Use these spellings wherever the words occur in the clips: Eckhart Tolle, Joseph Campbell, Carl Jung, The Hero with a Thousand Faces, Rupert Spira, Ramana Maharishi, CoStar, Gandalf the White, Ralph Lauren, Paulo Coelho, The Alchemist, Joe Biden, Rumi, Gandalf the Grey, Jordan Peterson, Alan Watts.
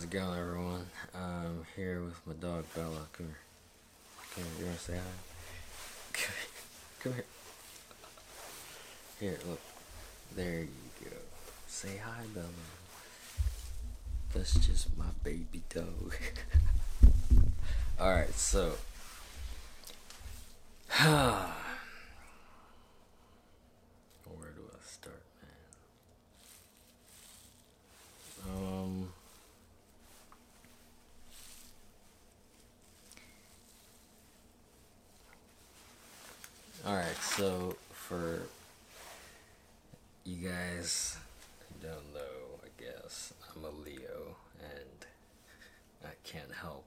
How's it going, everyone? I'm here with my dog Bella. Come here. Come here. You want to say hi? Come here. Here, look. There you go. Say hi, Bella. That's just my baby dog. Alright, so. Where do I start, man? Alright, so for you guys who don't know, I guess, I'm a Leo, and I can't help.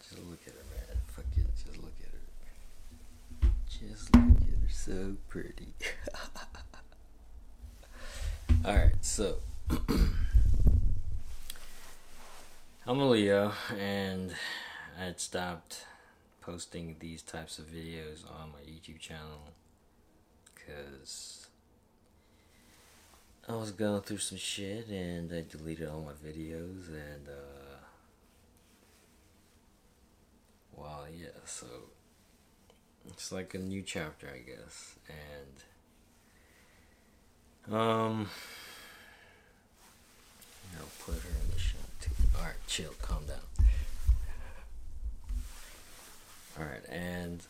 Just look at her, man. Fuck it, just look at her. Just look at her, so pretty. Alright, so I'm a Leo, and I had stopped posting these types of videos on my YouTube channel because I was going through some shit and I deleted all my videos, and well, yeah, so it's like a new chapter, I guess, and I'll put her in the shot too. Alright, chill, calm down. Alright, and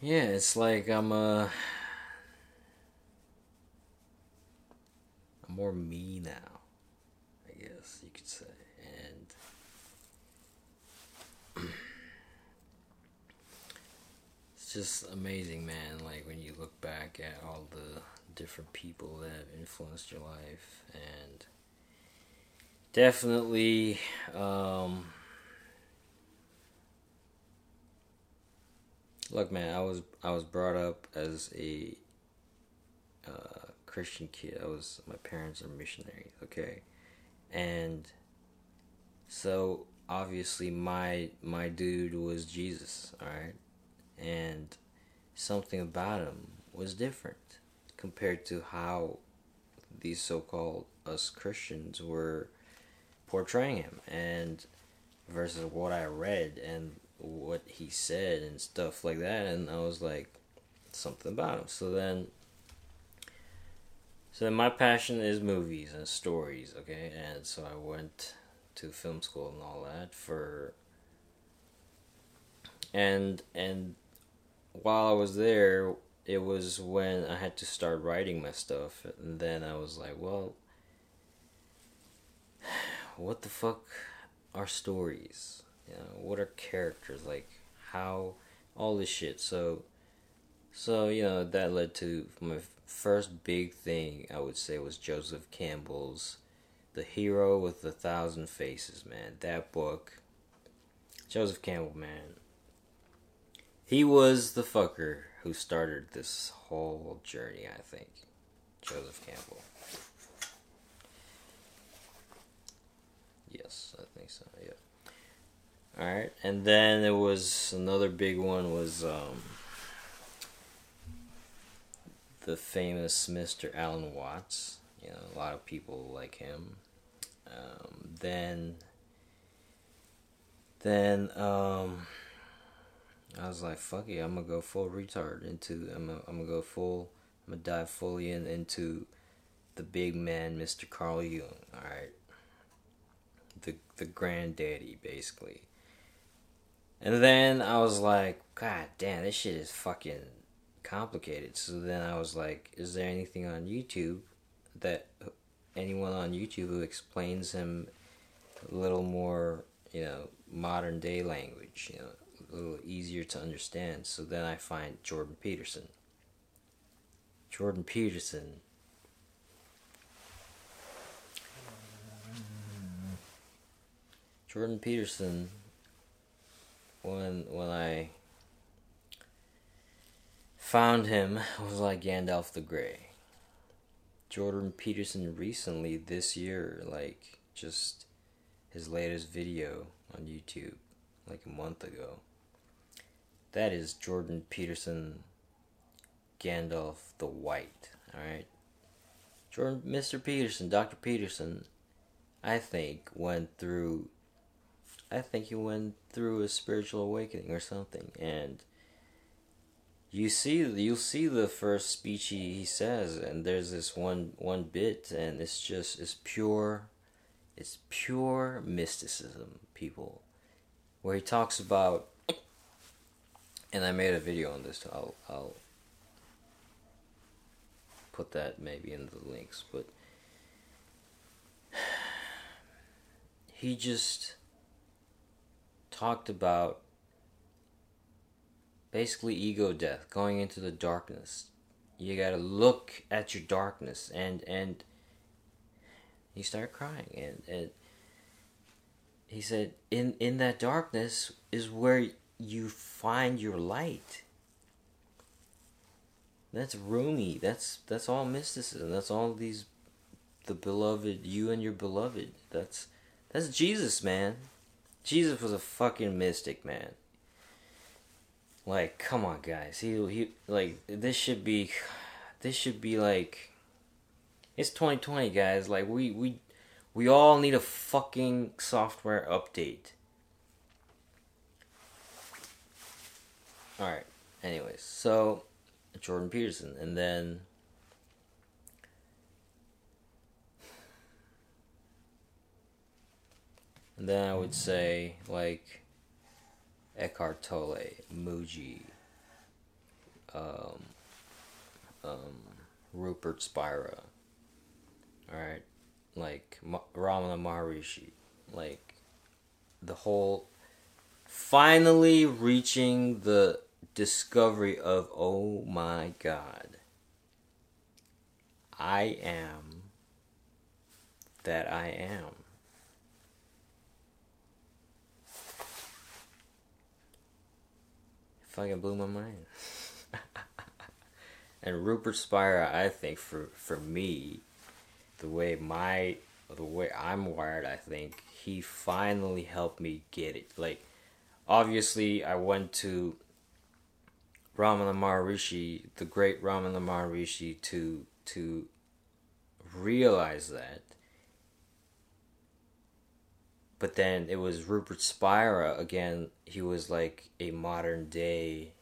yeah, it's like I'm more me now, I guess you could say, and it's just amazing, man, like when you look back at all the different people that have influenced your life, and definitely look, man, I was brought up as a Christian kid. My parents are missionaries, okay, and so obviously my dude was Jesus, all right, and something about him was different compared to how these so-called us Christians were portraying him, and versus what I read and what he said and stuff like that, and I was like, something about him. So then my passion is movies and stories, okay, and so I went to film school and all that and while I was there, it was when I had to start writing my stuff, and then I was like, well, what the fuck are stories? You know, what are characters, like how, all this shit. So you know, that led to my first big thing, I would say, was Joseph Campbell's The Hero with a Thousand Faces, man. That book, Joseph Campbell, man, he was the fucker who started this whole journey, I think. Joseph Campbell. Yes, I think so, yeah. Alright, and then there was another big one was, the famous Mr. Alan Watts, you know, a lot of people like him. Then I was like, fuck it, I'm gonna go full retard into, I'm gonna dive fully into the big man, Mr. Carl Jung, all right, the granddaddy, basically. And then I was like, god damn, this shit is fucking complicated. So then I was like, is there anything on YouTube that anyone on YouTube who explains him a little more, you know, modern day language, you know, a little easier to understand? So then I find Jordan Peterson. Jordan Peterson Jordan Peterson when I found him, was like Gandalf the Grey. Jordan Peterson recently, this year, like, just his latest video on YouTube like a month ago. That is Jordan Peterson, Gandalf the White, alright? Jordan, Mr. Peterson, Dr. Peterson, I think he went through a spiritual awakening or something, and you'll see the first speech he says, and there's this one bit, and it's pure mysticism, people, where he talks about, and I made a video on this, so I'll put that maybe in the links, but he just talked about basically ego death, going into the darkness. You gotta look at your darkness, and you start crying, and he said in that darkness is where you find your light. That's Rumi. That's all mysticism. That's all these, the beloved, you and your beloved. That's Jesus, man. Jesus was a fucking mystic, man. Like, come on, guys. He like, this should be like, it's 2020, guys. Like, we all need a fucking software update. All right. Anyways, so Jordan Peterson, and then I would say, like, Eckhart Tolle, Muji, Rupert Spira, alright, like, Ramana Maharishi, like, the whole, finally reaching the discovery of, oh my God, I am that I am. Fucking blew my mind. And Rupert Spira, I think for me, the way I'm wired, I think he finally helped me get it. Like, obviously I went to Ramana Maharishi, the great Ramana Maharishi, to realize that. But then it was Rupert Spira, again, he was like a modern day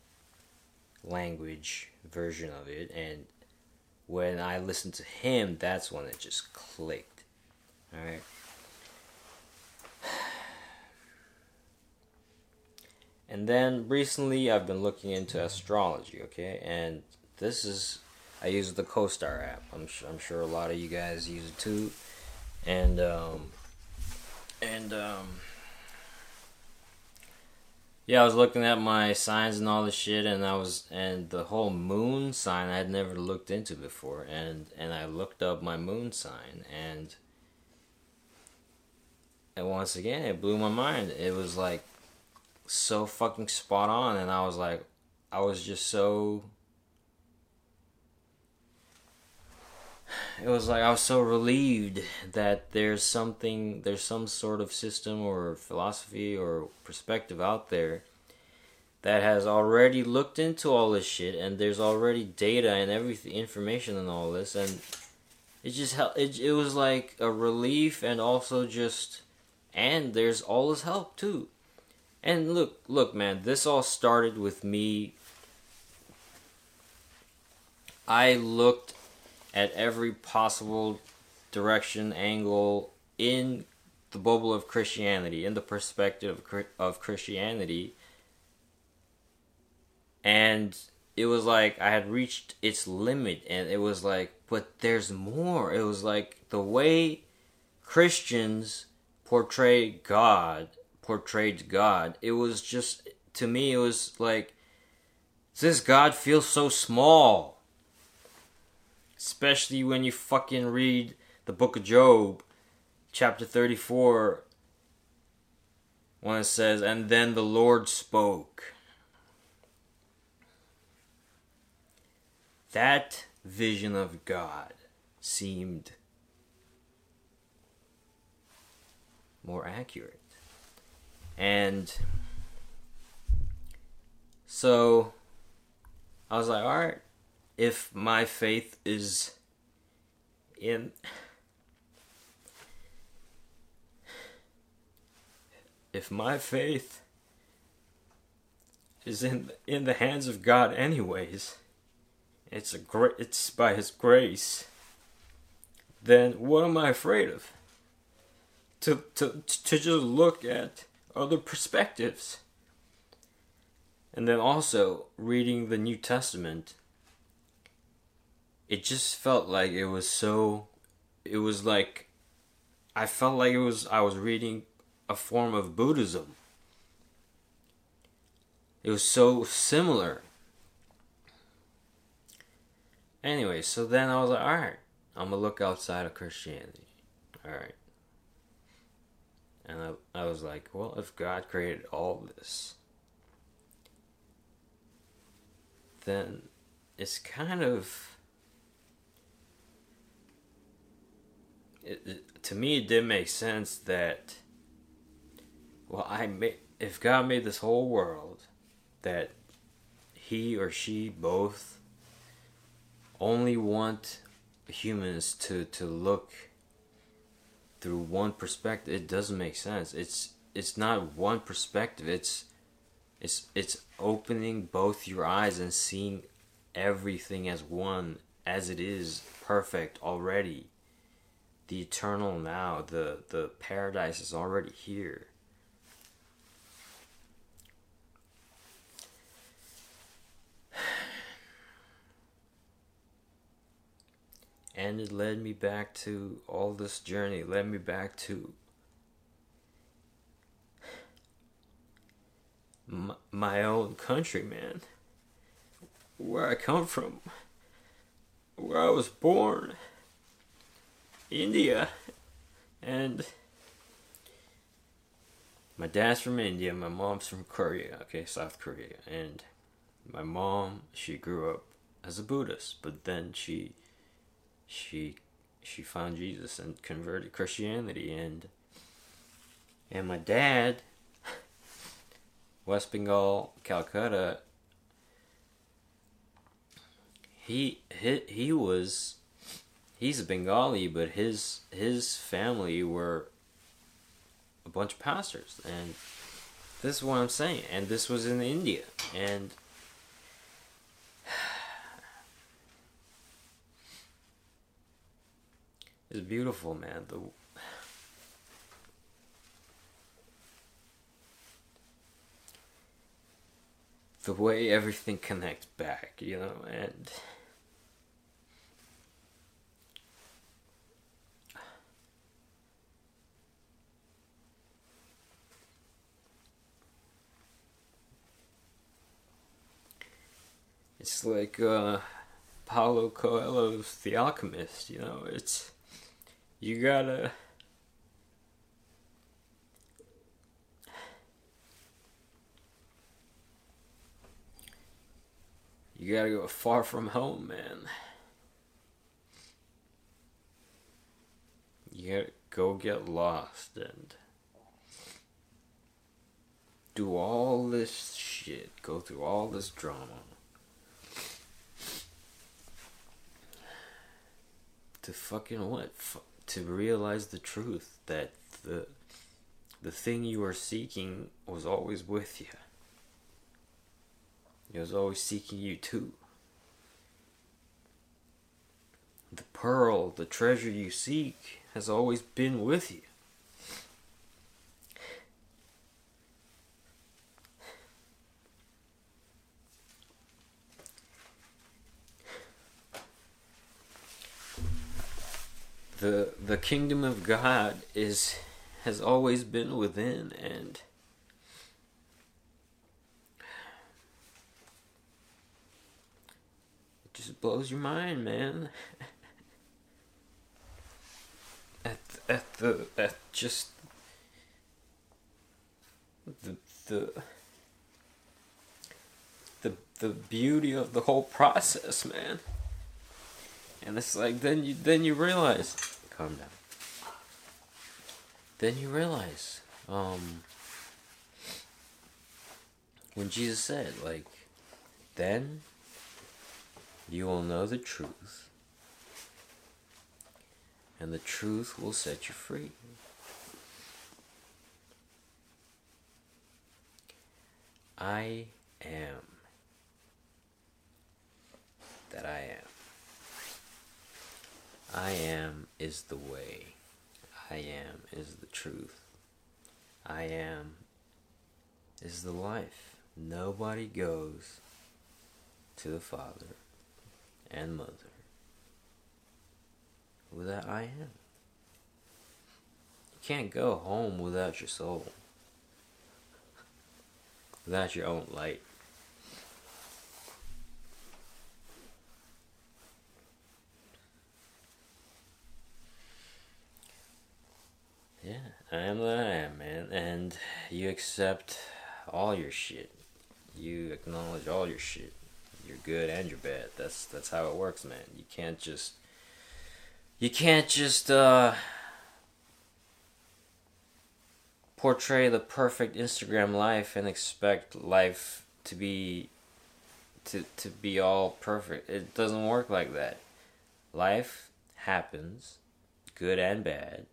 language version of it. And when I listened to him, that's when it just clicked. Alright. And then recently I've been looking into astrology, okay? And this is, I use the CoStar app. I'm sure a lot of you guys use it too. And yeah, I was looking at my signs and all this shit, and the whole moon sign I had never looked into before, and I looked up my moon sign, and once again it blew my mind. It was like so fucking spot on, and I was so relieved that there's some sort of system or philosophy or perspective out there that has already looked into all this shit, and there's already data and everything, information and all this, and it just helped. It was like a relief, and also just, and there's all this help too. And look, man, this all started with me. I looked at every possible direction, angle, in the bubble of Christianity, in the perspective of Christianity. And it was like I had reached its limit, and it was like, but there's more. It was like the way Christians portrayed God, it was just, to me, it was like, this God feels so small. Especially when you fucking read the book of Job, chapter 34, when it says, and then the Lord spoke. That vision of God seemed more accurate. And So I was like, all right, if my faith is in... if my faith is in the hands of God anyways, it's by His grace, then what am I afraid of? To just look at other perspectives. And then also, reading the New Testament, it just felt like it was so... it was like... I felt like it was... I was reading a form of Buddhism. It was so similar. Anyway, so then I was like, alright, I'm gonna look outside of Christianity. Alright. And I was like, well, if God created all this, then it's kind of... to me, it didn't make sense that, well, if God made this whole world, that He or she both only want humans to look through one perspective. It doesn't make sense. It's not one perspective. It's opening both your eyes and seeing everything as one, as it is perfect already. The eternal now, the paradise is already here. And it led me back to all this journey. It led me back to my own country, man. Where I come from. Where I was born. India. And my dad's from India. My mom's from Korea. Okay, South Korea. And my mom, she grew up as a Buddhist. But then she found Jesus and converted Christianity, and my dad, West Bengal, Calcutta, he's a Bengali, but his family were a bunch of pastors, and this is what I'm saying, and this was in India, and it's beautiful, man. The way everything connects back, you know, and it's like Paulo Coelho's The Alchemist, you know. It's... you gotta... you gotta go far from home, man. You gotta go get lost and do all this shit. Go through all this drama to fucking what? To realize the truth that the thing you were seeking was always with you. It was always seeking you too. The pearl, the treasure you seek, has always been with you. The kingdom of God has always been within, and it just blows your mind, man. at the beauty of the whole process, man. And it's like then you realize... calm down. Then you realize, when Jesus said, like, Then you will know the truth, and the truth will set you free. I am that I am. I am is the way. I am is the truth. I am is the life. Nobody goes to the Father and Mother without I am. You can't go home without your soul, without your own light. Yeah, I am that I am, man. And you accept all your shit. You acknowledge all your shit. Your good and your bad. That's how it works, man. You can't just portray the perfect Instagram life and expect life to be all perfect. It doesn't work like that. Life happens, good and bad.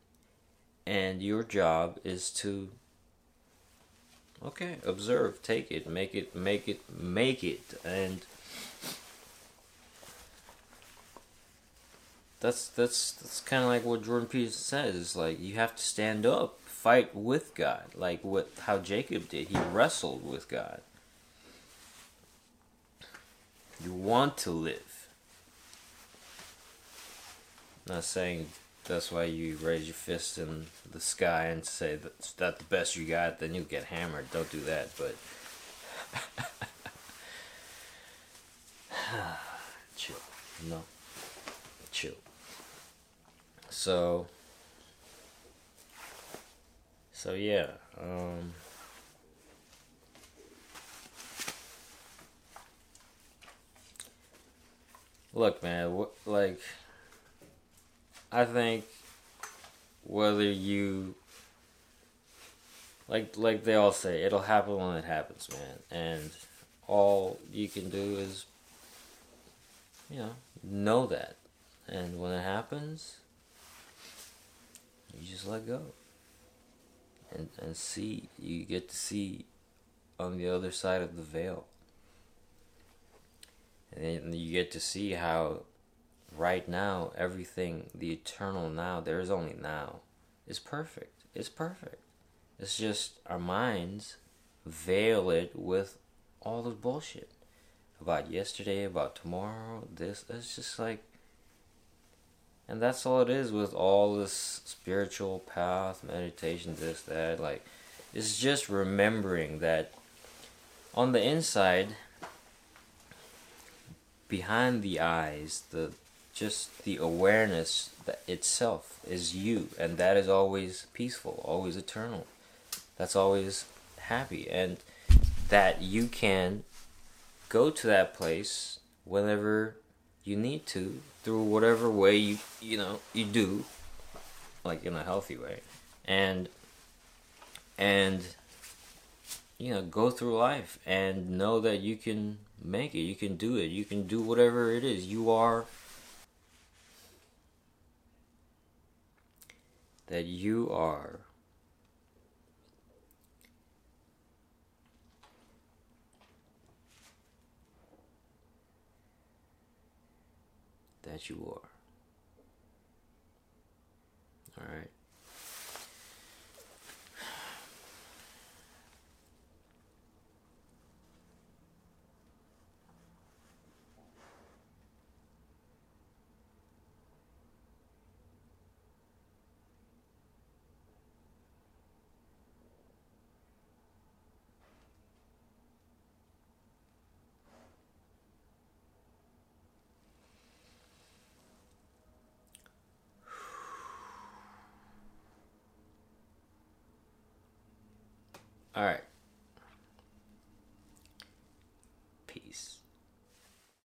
And your job is to, okay, observe, take it, make it, and that's kind of like what Jordan Peterson says. It's like you have to stand up, fight with God, like what how Jacob did. He wrestled with God. You want to live. I'm not saying. That's why you raise your fist in the sky and say that's not the best you got, then you'll get hammered. Don't do that, but... Chill. No. Chill. So yeah. Look, man, I think whether you, like they all say, it'll happen when it happens, man. And all you can do is, you know that. And when it happens, you just let go. And see, you get to see on the other side of the veil. And then you get to see how right now, everything, the eternal now, there is only now, is perfect. It's perfect. It's just our minds veil it with all this bullshit about yesterday, about tomorrow, this. It's just like, and that's all it is with all this spiritual path, meditation, this, that. Like, it's just remembering that on the inside, behind the eyes, just the awareness that itself is you, and that is always peaceful, always eternal. That's always happy, and that you can go to that place whenever you need to, through whatever way you do, like in a healthy way, and go through life and know that you can make it, you can do it, you can do whatever it is you are. That you are all right. All right.